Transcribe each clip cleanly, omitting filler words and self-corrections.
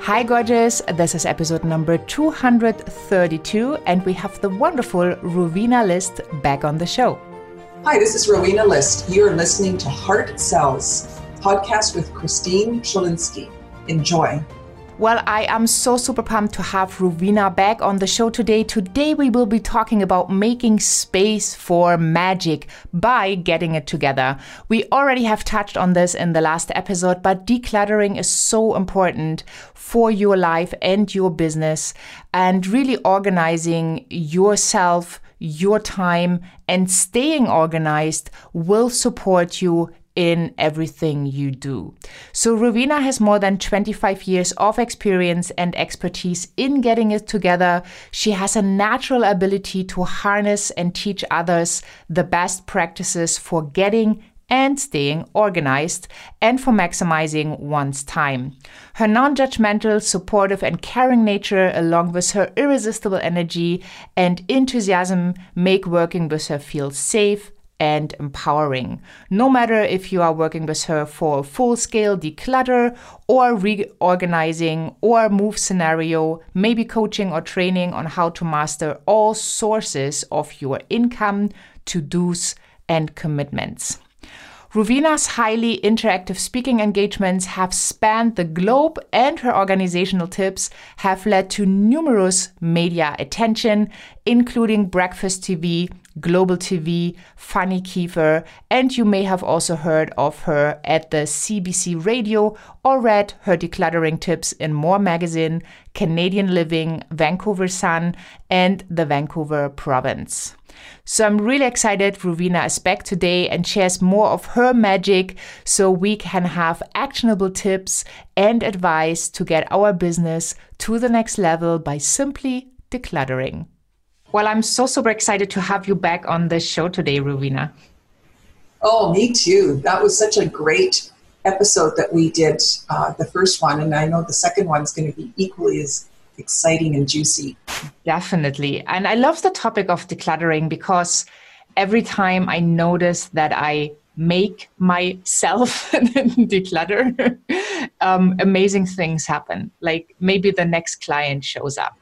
Hi gorgeous, this is episode number 232 and we have the wonderful Rowena List back on the show. Hi, this is Rowena List. You're listening to Heart Cells, podcast with Christine Cholinski. Enjoy. Well, I am so super pumped to have Rowena back on the show today. Today we will be talking about making space for magic by getting it together. We already have touched on this in the last episode, but decluttering is so important for your life and your business, and really organizing yourself, your time, and staying organized will support you in everything you do. So Rowena has more than 25 years of experience and expertise in getting it together. She has a natural ability to harness and teach others the best practices for getting and staying organized and for maximizing one's time. Her non-judgmental, supportive and caring nature, along with her irresistible energy and enthusiasm, make working with her feel safe and empowering. No matter if you are working with her for a full-scale declutter or reorganizing or move scenario, maybe coaching or training on how to master all sources of your income, to-dos and commitments. Rowena's highly interactive speaking engagements have spanned the globe, and her organizational tips have led to numerous media attention, including Breakfast TV, Global TV, Funny Kiefer, and you may have also heard of her at the CBC Radio or read her decluttering tips in More Magazine, Canadian Living, Vancouver Sun, and the Vancouver Province. So I'm really excited Rowena is back today and shares more of her magic so we can have actionable tips and advice to get our business to the next level by simply decluttering. Well, I'm so super excited to have you back on the show today, Rowena. Oh, me too. That was such a great episode that we did, the first one, and I know the second one's going to be equally as exciting and juicy. Definitely. And I love the topic of decluttering because every time I notice that I make myself declutter, amazing things happen. Like maybe the next client shows up,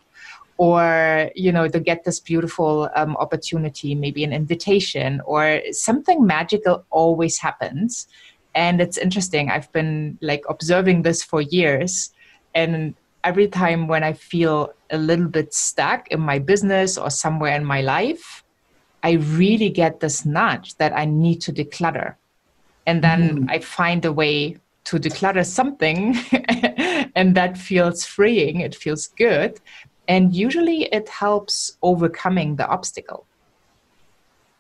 or, you know, to get this beautiful opportunity, maybe an invitation or something magical always happens. And it's interesting. I've been like observing this for years, and every time when I feel a little bit stuck in my business or somewhere in my life, I really get this nudge that I need to declutter. And then I find a way to declutter something and that feels freeing. It feels good. And usually it helps overcoming the obstacle.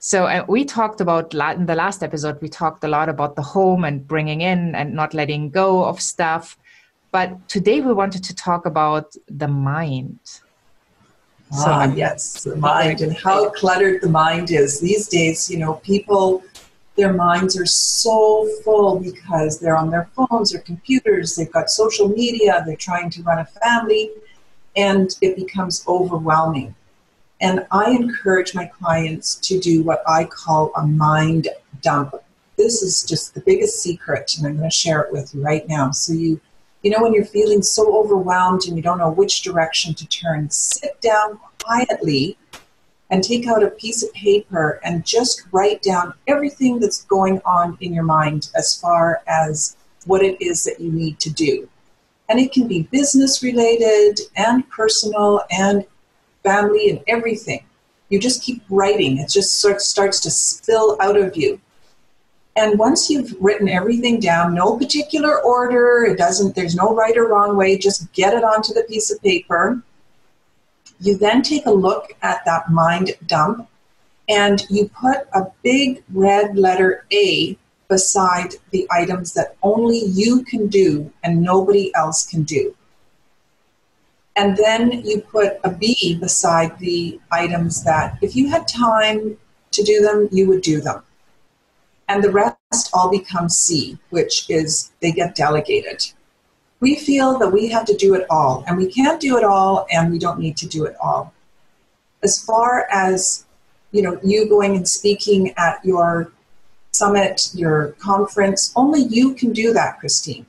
So we talked about, in the last episode, we talked a lot about the home and bringing in and not letting go of stuff. But today we wanted to talk about the mind. Yes, the mind and how cluttered the mind is. These days, you know, people, their minds are so full because they're on their phones or computers, they've got social media, they're trying to run a family, and it becomes overwhelming. And I encourage my clients to do what I call a mind dump. This is just the biggest secret, and I'm going to share it with you right now. So you know, when you're feeling so overwhelmed and you don't know which direction to turn, sit down quietly and take out a piece of paper and just write down everything that's going on in your mind as far as what it is that you need to do. And it can be business related and personal and family and everything. You just keep writing. It just sort of starts to spill out of you. And once you've written everything down, no particular order, there's no right or wrong way, just get it onto the piece of paper. You then take a look at that mind dump and you put a big red letter A beside the items that only you can do and nobody else can do. And then you put a B beside the items that if you had time to do them, you would do them. And the rest all become C, which is they get delegated. We feel that we have to do it all, and we can't do it all, and we don't need to do it all. As far as, you know, you going and speaking at your summit, your conference, only you can do that, Christine.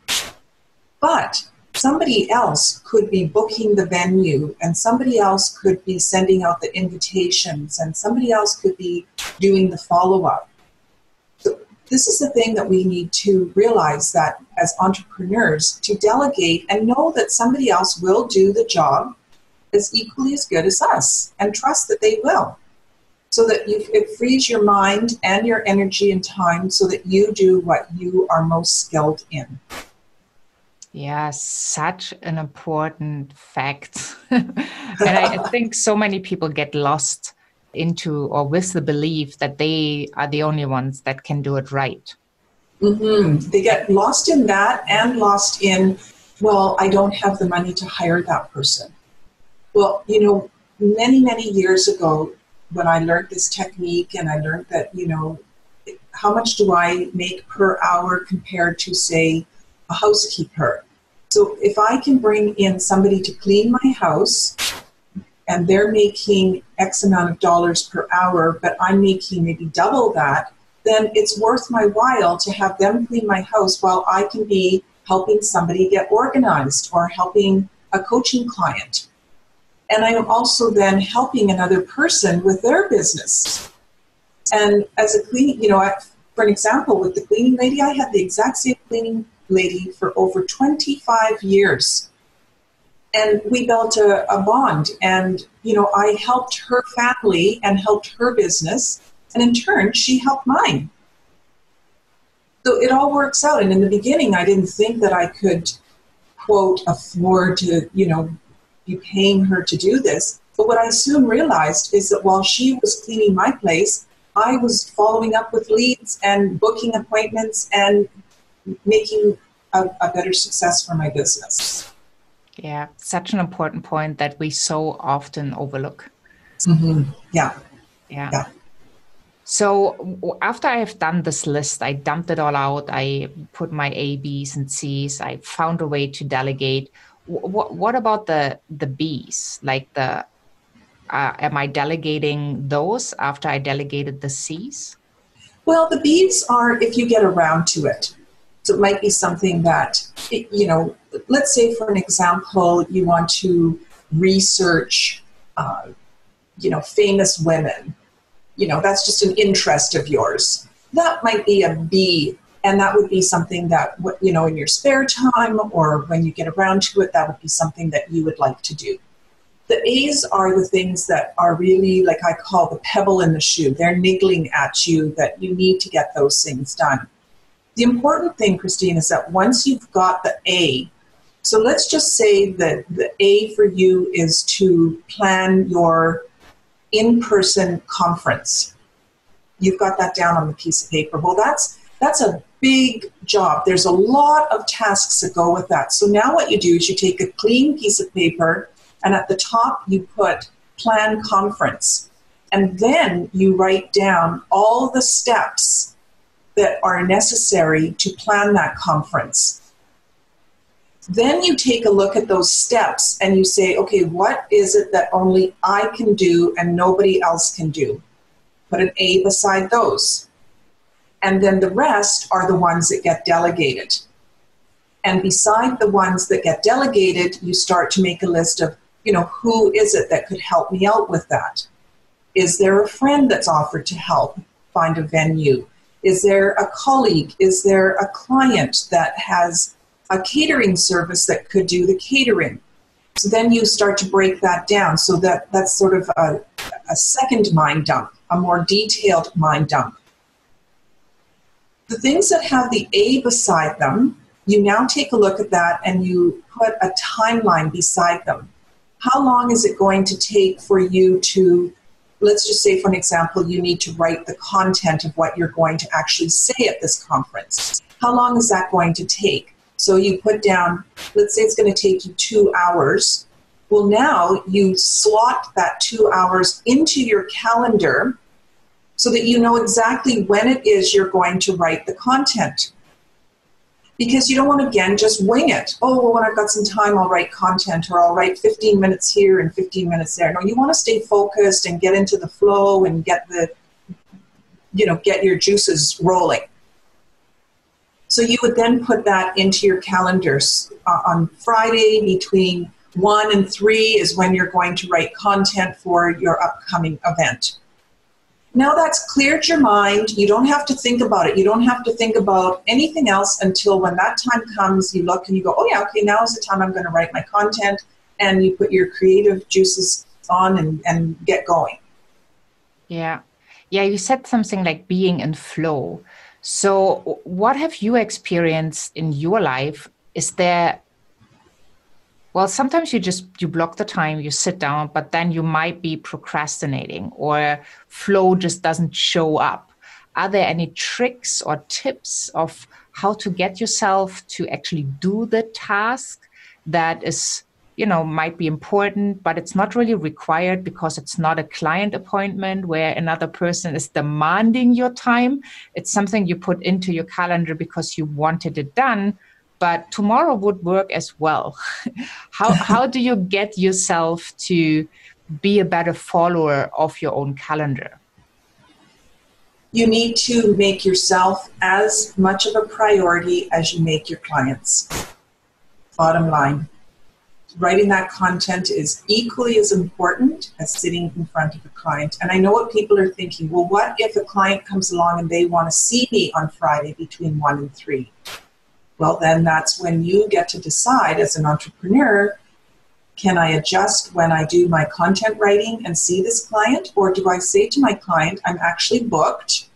But somebody else could be booking the venue, and somebody else could be sending out the invitations, and somebody else could be doing the follow-up. So this is the thing that we need to realize, that as entrepreneurs, to delegate and know that somebody else will do the job as equally as good as us, and trust that they will, so that it frees your mind and your energy and time so that you do what you are most skilled in. Yeah, such an important fact. And I think so many people get lost into or with the belief that they are the only ones that can do it right. Mm-hmm. They get lost in that and lost in, well, I don't have the money to hire that person. Well, you know, many, many years ago when I learned this technique and I learned that, you know, how much do I make per hour compared to, say, a housekeeper. So if I can bring in somebody to clean my house and they're making X amount of dollars per hour, but I'm making maybe double that, then it's worth my while to have them clean my house while I can be helping somebody get organized or helping a coaching client. And I am also then helping another person with their business. And as a cleaning, you know, for an example, with the cleaning lady, I had the exact same cleaning lady for over 25 years. And we built a bond, and, you know, I helped her family and helped her business. And in turn, she helped mine. So it all works out. And in the beginning, I didn't think that I could quote afford to, you know, be paying her to do this. But what I soon realized is that while she was cleaning my place, I was following up with leads and booking appointments and making a better success for my business. Yeah, such an important point that we so often overlook. Mm-hmm. Yeah. So after I have done this list, I dumped it all out. I put my A, B's and C's. I found a way to delegate. What about the B's? Like am I delegating those after I delegated the C's? Well, the B's are if you get around to it. So it might be something that, you know, let's say for an example, you want to research, you know, famous women. You know, that's just an interest of yours. That might be a B, and that would be something that, you know, in your spare time or when you get around to it, that would be something that you would like to do. The A's are the things that are really, like I call, the pebble in the shoe. They're niggling at you that you need to get those things done. The important thing, Christine, is that once you've got the A, so let's just say that the A for you is to plan your in-person conference. You've got that down on the piece of paper. Well, that's a big job. There's a lot of tasks that go with that. So now what you do is you take a clean piece of paper, and at the top you put plan conference. And then you write down all the steps that are necessary to plan that conference. Then you take a look at those steps and you say, okay, what is it that only I can do and nobody else can do? Put an A beside those. And then the rest are the ones that get delegated. And beside the ones that get delegated, you start to make a list of, you know, who is it that could help me out with that? Is there a friend that's offered to help find a venue? Is there a colleague? Is there a client that has a catering service that could do the catering? So then you start to break that down. So that's sort of a second mind dump, a more detailed mind dump. The things that have the A beside them, you now take a look at that and you put a timeline beside them. How long is it going to take for you to, let's just say, for an example, you need to write the content of what you're going to actually say at this conference. How long is that going to take? So you put down, let's say it's going to take you 2 hours. Well, now you slot that 2 hours into your calendar so that you know exactly when it is you're going to write the content. Because you don't want to, again, just wing it. Oh, well, when I've got some time, I'll write content, or I'll write 15 minutes here and 15 minutes there. No, you want to stay focused and get into the flow and get your juices rolling. So you would then put that into your calendars. On Friday between 1 and 3 is when you're going to write content for your upcoming event. Now that's cleared your mind. You don't have to think about it. You don't have to think about anything else until when that time comes, you look and you go, oh yeah, okay, now is the time I'm going to write my content. And you put your creative juices on and get going. Yeah. Yeah, you said something like being in flow. So what have you experienced in your life? Is there, well, sometimes you block the time, you sit down, but then you might be procrastinating or flow just doesn't show up. Are there any tricks or tips of how to get yourself to actually do the task that is, you know, might be important, but it's not really required because it's not a client appointment where another person is demanding your time. It's something you put into your calendar because you wanted it done, but tomorrow would work as well. How do you get yourself to be a better follower of your own calendar? You need to make yourself as much of a priority as you make your clients. Bottom line. Writing that content is equally as important as sitting in front of a client. And I know what people are thinking, well, what if a client comes along and they want to see me on Friday between 1 and 3? Well, then that's when you get to decide as an entrepreneur, can I adjust when I do my content writing and see this client? Or do I say to my client, I'm actually booked?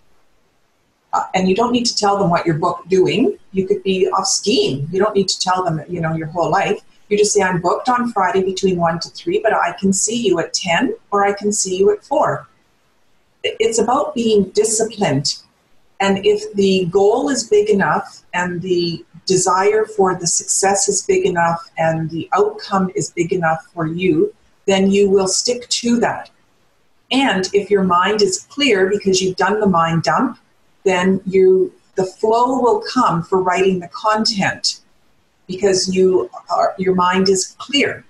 And you don't need to tell them what you're booked doing. You could be off skiing. You don't need to tell them, you know, your whole life. You just say, I'm booked on Friday between 1 to 3, but I can see you at 10 or I can see you at 4. It's about being disciplined. And if the goal is big enough and the desire for the success is big enough and the outcome is big enough for you, then you will stick to that. And if your mind is clear because you've done the mind dump, then the flow will come for writing the content. Because your mind is clear.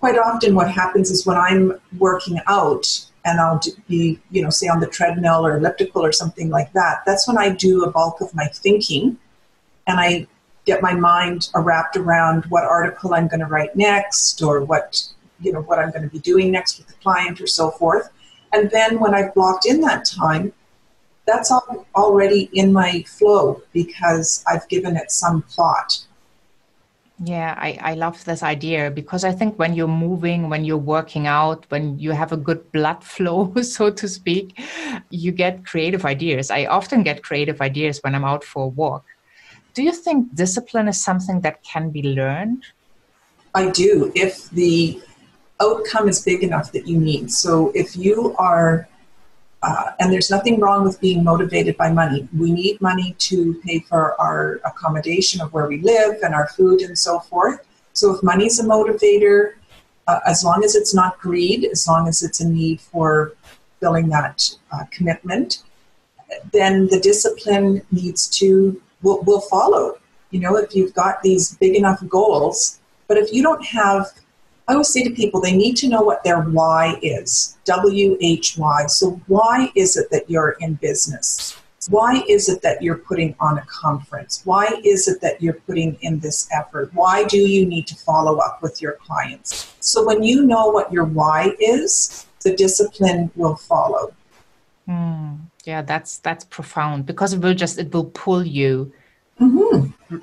Quite often what happens is when I'm working out and I'll be, you know, say on the treadmill or elliptical or something like that, that's when I do a bulk of my thinking and I get my mind wrapped around what article I'm going to write next or what I'm going to be doing next with the client or so forth. And then when I've blocked in that time, that's all already in my flow because I've given it some thought. Yeah, I love this idea because I think when you're moving, when you're working out, when you have a good blood flow, so to speak, you get creative ideas. I often get creative ideas when I'm out for a walk. Do you think discipline is something that can be learned? I do, if the outcome is big enough that you need. So if you are, and there's nothing wrong with being motivated by money. We need money to pay for our accommodation of where we live and our food and so forth. So if money's a motivator, as long as it's not greed, as long as it's a need for filling that commitment, then the discipline will follow. You know, if you've got these big enough goals, but if you don't have, I always say to people, they need to know what their why is, W-H-Y. So why is it that you're in business? Why is it that you're putting on a conference? Why is it that you're putting in this effort? Why do you need to follow up with your clients? So when you know what your why is, the discipline will follow. Yeah, that's profound because it will pull you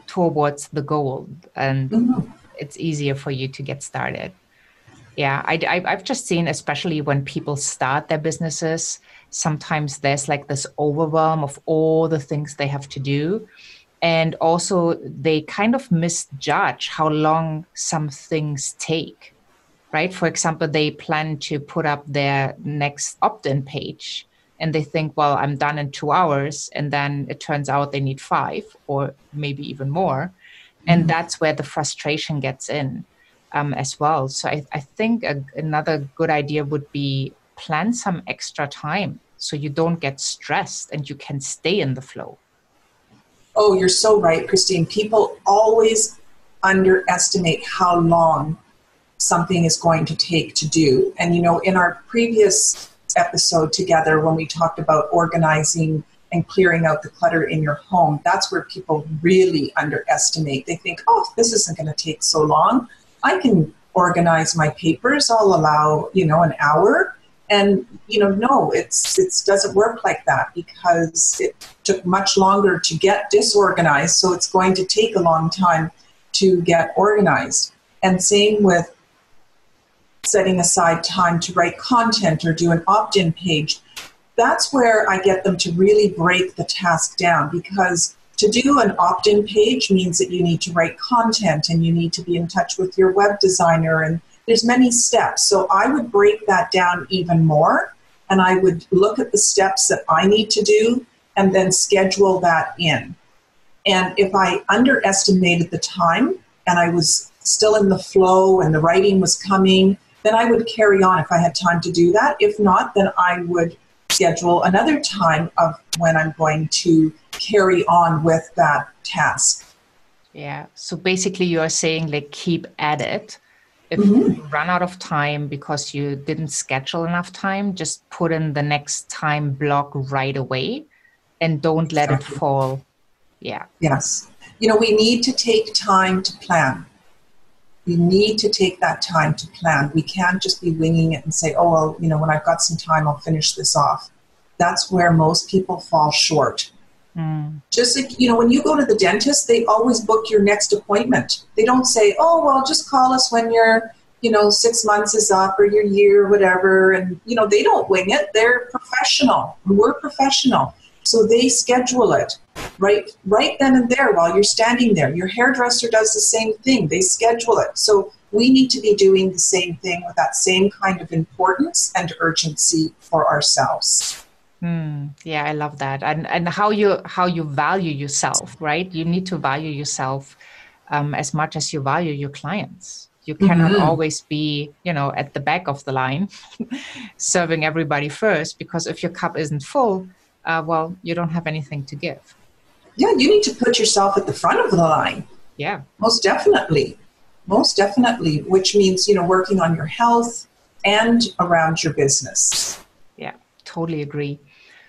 towards the goal and it's easier for you to get started. Yeah, I've just seen, especially when people start their businesses, sometimes there's like this overwhelm of all the things they have to do. And also they kind of misjudge how long some things take, right? For example, they plan to put up their next opt-in page and they think, well, I'm done in 2 hours. And then it turns out they need 5 or maybe even more. And that's where the frustration gets in as well. So I think another good idea would be plan some extra time so you don't get stressed and you can stay in the flow. Oh, you're so right, Christine. People always underestimate how long something is going to take to do. And, you know, in our previous episode together, when we talked about organizing and clearing out the clutter in your home, that's where people really underestimate. They think, oh, this isn't going to take so long. I can organize my papers. I'll allow, an hour. And, no, it doesn't work like that, because it took much longer to get disorganized. So it's going to take a long time to get organized. And same with setting aside time to write content or do an opt-in page. That's where I get them to really break the task down, because to do an opt-in page means that you need to write content and you need to be in touch with your web designer, and there's many steps. So I would break that down even more, and I would look at the steps that I need to do and then schedule that in. And if I underestimated the time and I was still in the flow and the writing was coming, then I would carry on if I had time to do that. If not, then I would schedule another time of when I'm going to carry on with that task. Yeah. So basically you are saying, like, keep at it. If you run out of time because you didn't schedule enough time, just put in the next time block right away and don't let it fall. Yeah. Yes. We need to take time to plan. We need to take that time to plan. We can't just be winging it and say, oh, well, when I've got some time, I'll finish this off. That's where most people fall short. Mm. Just like, when you go to the dentist, they always book your next appointment. They don't say, oh, well, just call us when your, 6 months is up or your year, whatever. And, they don't wing it. They're professional. We're professional. So they schedule it right then and there while you're standing there. Your hairdresser does the same thing. They schedule it. So we need to be doing the same thing with that same kind of importance and urgency for ourselves. Yeah, I love that. And how you value yourself, right? You need to value yourself as much as you value your clients. You cannot always be, at the back of the line serving everybody first, because if your cup isn't full, you don't have anything to give. Yeah, you need to put yourself at the front of the line. Yeah. Most definitely, which means, working on your health and around your business. Yeah, totally agree.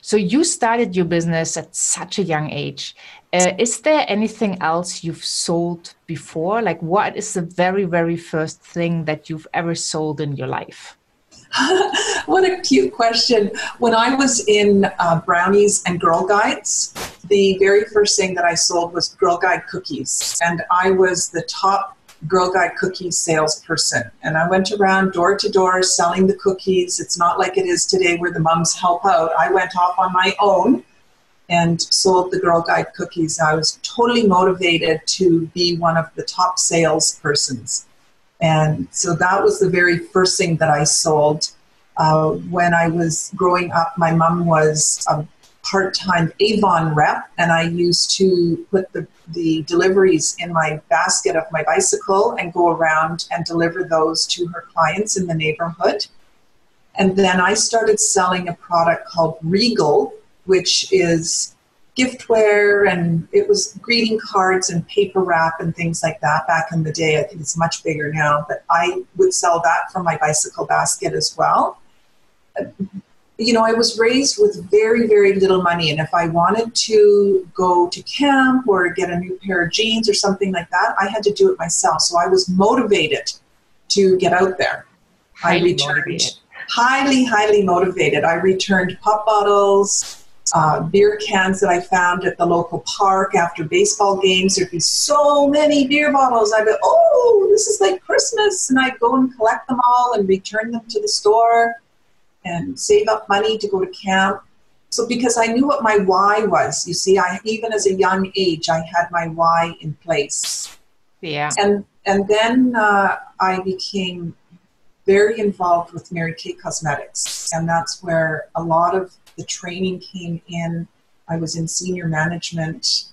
So you started your business at such a young age. Is there anything else you've sold before? Like, what is the very, very first thing that you've ever sold in your life? What a cute question. When I was in brownies and Girl Guides, the very first thing that I sold was Girl Guide cookies. And I was the top Girl Guide cookie salesperson. And I went around door to door selling the cookies. It's not like it is today where the mums help out. I went off on my own and sold the Girl Guide cookies. I was totally motivated to be one of the top salespersons. And so that was the very first thing that I sold. When I was growing up, my mom was a part-time Avon rep, and I used to put the deliveries in my basket of my bicycle and go around and deliver those to her clients in the neighborhood. And then I started selling a product called Regal, which is giftware, and it was greeting cards and paper wrap and things like that back in the day. I think it's much bigger now, but I would sell that from my bicycle basket as well. I was raised with very, very little money, and if I wanted to go to camp or get a new pair of jeans or something like that, I had to do it myself. So I was motivated to get out there. Highly motivated. I returned pop bottles, beer cans that I found at the local park after baseball games. There'd be so many beer bottles. I'd go, oh, this is like Christmas. And I'd go and collect them all and return them to the store and save up money to go to camp. So because I knew what my why was, even as a young age, I had my why in place. Yeah. And then I became very involved with Mary Kay Cosmetics. And that's where a lot of the training came in. I was in senior management,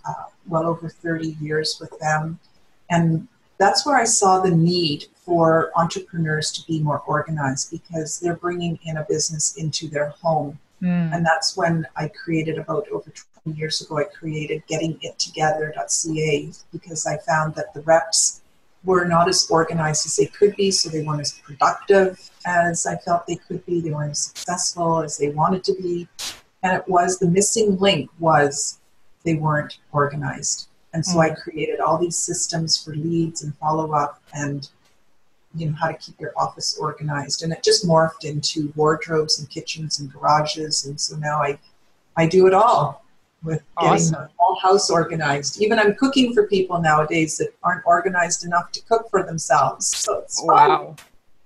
well over 30 years with them. And that's where I saw the need for entrepreneurs to be more organized, because they're bringing in a business into their home. And that's when I created, about over 20 years ago, I created gettingittogether.ca, because I found that the reps were not as organized as they could be, so they weren't as productive as I felt they could be. They weren't as successful as they wanted to be. And it was, the missing link was they weren't organized. And so I created all these systems for leads and follow-up and, you know, how to keep your office organized. And it just morphed into wardrobes and kitchens and garages. And so now I do it all with getting the whole house organized. Even I'm cooking for people nowadays that aren't organized enough to cook for themselves. So it's fun.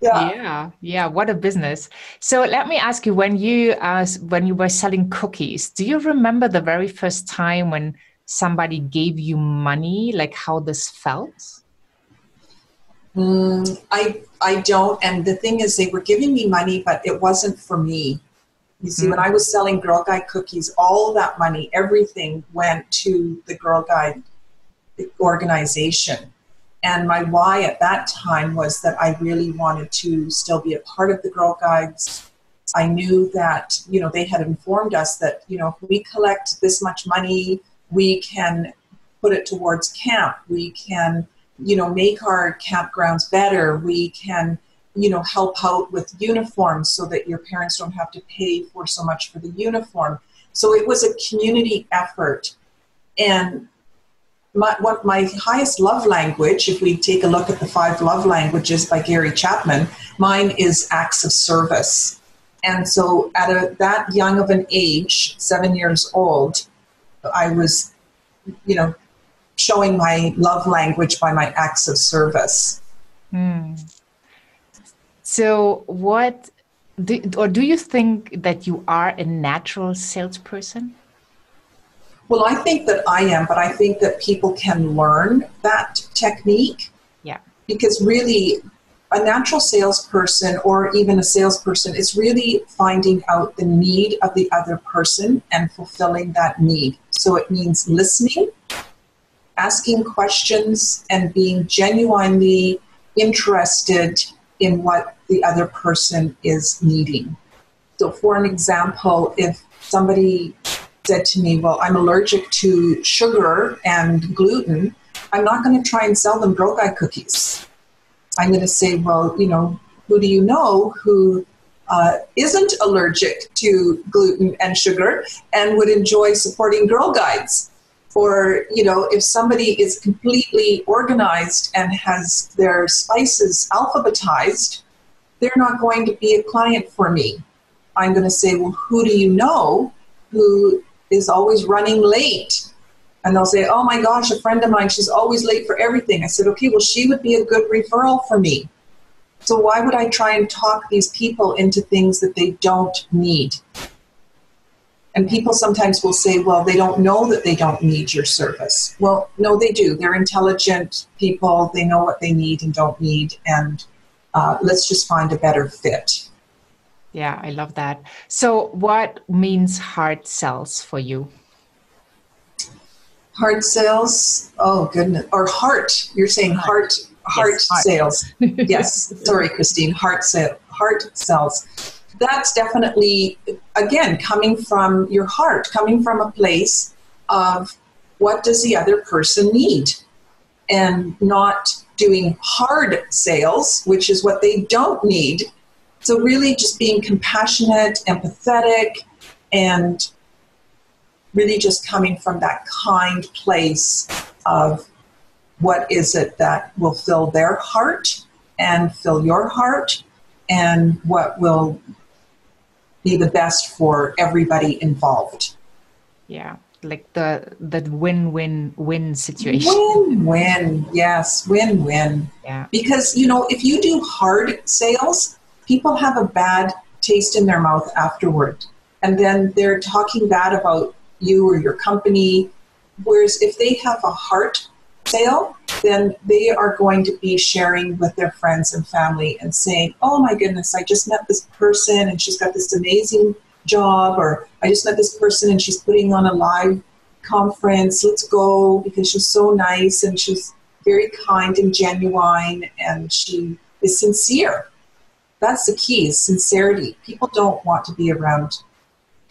Wow. Yeah. What a business. So let me ask you, when you were selling cookies, do you remember the very first time when somebody gave you money, like how this felt? I don't. And the thing is, they were giving me money, but it wasn't for me. You see, when I was selling Girl Guide cookies, all that money, everything went to the Girl Guide organization. And my why at that time was that I really wanted to still be a part of the Girl Guides. I knew that, you know, they had informed us that, you know, if we collect this much money, we can put it towards camp. We can, you know, make our campgrounds better. We can, you know, help out with uniforms so that your parents don't have to pay for so much for the uniform. So it was a community effort. And my highest love language, if we take a look at the 5 love languages by Gary Chapman, mine is acts of service. And so at that young of an age, 7 years old, I was, you know, showing my love language by my acts of service. So what, do you think that you are a natural salesperson? Well, I think that I am, but I think that people can learn that technique. Yeah. Because really, a natural salesperson or even a salesperson is really finding out the need of the other person and fulfilling that need. So it means listening, asking questions, and being genuinely interested in what the other person is needing. So for an example, if somebody said to me, well, I'm allergic to sugar and gluten, I'm not going to try and sell them Girl Guide cookies. I'm going to say, well, you know, who do you know who isn't allergic to gluten and sugar and would enjoy supporting Girl Guides? Or, you know, if somebody is completely organized and has their spices alphabetized, they're not going to be a client for me. I'm going to say, well, who do you know who is always running late? And they'll say, oh my gosh, a friend of mine, she's always late for everything. I said, okay, well, she would be a good referral for me. So why would I try and talk these people into things that they don't need? And people sometimes will say, well, they don't know that they don't need your service. Well, no, they do. They're intelligent people. They know what they need and don't need. And let's just find a better fit. Yeah, I love that. So what means Heart Cells for you? Heart Cells, oh goodness, or heart, you're saying heart. Sales. Yes, sorry, Christine, heart cells. That's definitely, again, coming from your heart, coming from a place of what does the other person need and not doing hard sales, which is what they don't need. So really just being compassionate, empathetic, and really just coming from that kind place of what is it that will fill their heart and fill your heart and what will be the best for everybody involved. Yeah, like the win-win-win situation. Win-win, yes, win-win. Yeah. Because, you know, if you do hard sales, people have a bad taste in their mouth afterward. And then they're talking bad about you or your company. Whereas if they have a heart sale, then they are going to be sharing with their friends and family and saying, oh my goodness, I just met this person and she's got this amazing job, or I just met this person and she's putting on a live conference. Let's go, because she's so nice and she's very kind and genuine and she is sincere. That's the key, is sincerity. People don't want to be around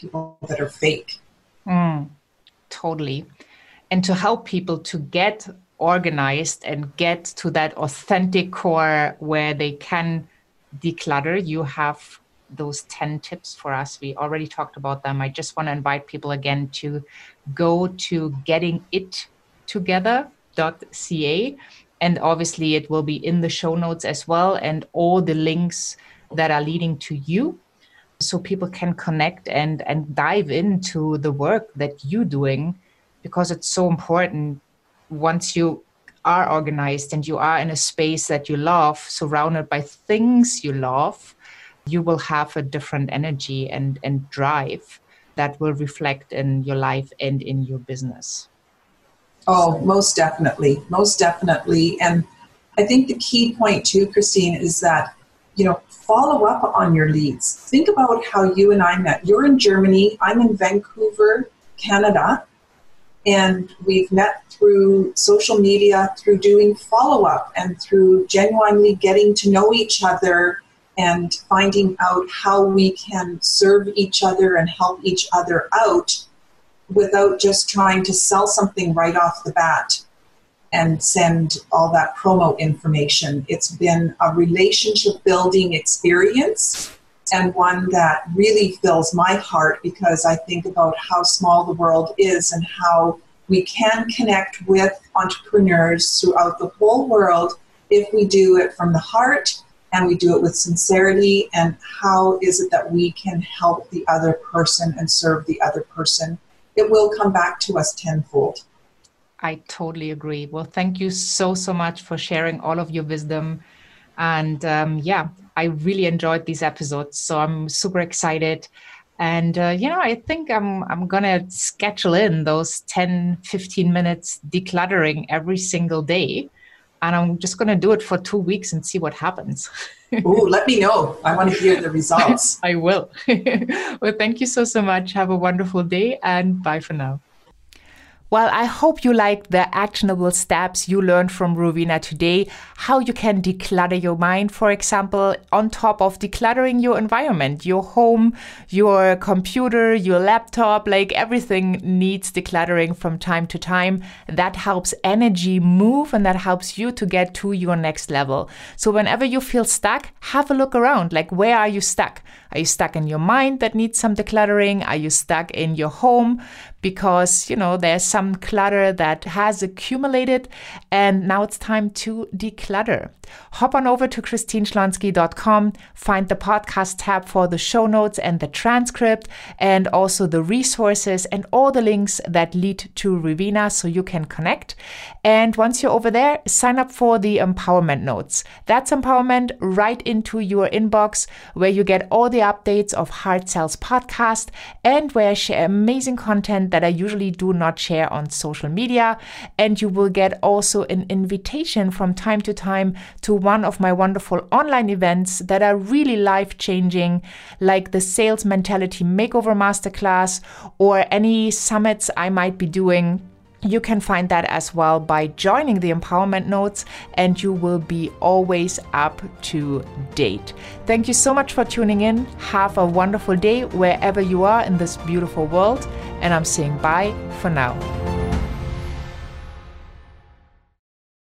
people that are fake. Totally. And to help people to get organized and get to that authentic core where they can declutter, you have those 10 tips for us. We already talked about them. I just want to invite people again to go to gettingittogether.ca. And obviously it will be in the show notes as well, and all the links that are leading to you, so people can connect and dive into the work that you're doing, because it's so important. Once you are organized and you are in a space that you love, surrounded by things you love, you will have a different energy and drive that will reflect in your life and in your business. Oh, most definitely. Most definitely. And I think the key point too, Christine, is that, you know, follow up on your leads. Think about how you and I met. You're in Germany. I'm in Vancouver, Canada. And we've met through social media, through doing follow-up, and through genuinely getting to know each other and finding out how we can serve each other and help each other out, without just trying to sell something right off the bat and send all that promo information. It's been a relationship-building experience, and one that really fills my heart, because I think about how small the world is and how we can connect with entrepreneurs throughout the whole world if we do it from the heart and we do it with sincerity. And how is it that we can help the other person and serve the other person? It will come back to us tenfold. I totally agree. Well, thank you so much for sharing all of your wisdom. And I really enjoyed these episodes, so I'm super excited. And, I think I'm going to schedule in those 10, 15 minutes decluttering every single day. And I'm just going to do it for 2 weeks and see what happens. Ooh, let me know. I want to hear the results. I will. Well, thank you so much. Have a wonderful day, and bye for now. Well, I hope you liked the actionable steps you learned from Rowena today, how you can declutter your mind, for example, on top of decluttering your environment, your home, your computer, your laptop, like everything needs decluttering from time to time. That helps energy move, and that helps you to get to your next level. So whenever you feel stuck, have a look around, like, where are you stuck? Are you stuck in your mind that needs some decluttering? Are you stuck in your home? Because, you know, there's some clutter that has accumulated, and now it's time to declutter. Hop on over to christineschlonsky.com, find the podcast tab for the show notes and the transcript, and also the resources and all the links that lead to Rowena, so you can connect. And once you're over there, sign up for the empowerment notes. That's empowerment right into your inbox, where you get all the updates of Heart Cells podcast, and where I share amazing content that I usually do not share on social media. And you will get also an invitation from time to time to one of my wonderful online events that are really life-changing, like the Sales Mentality Makeover Masterclass, or any summits I might be doing. You can find that as well by joining the Empowerment Notes, and you will be always up to date. Thank you so much for tuning in. Have a wonderful day wherever you are in this beautiful world, and I'm saying bye for now.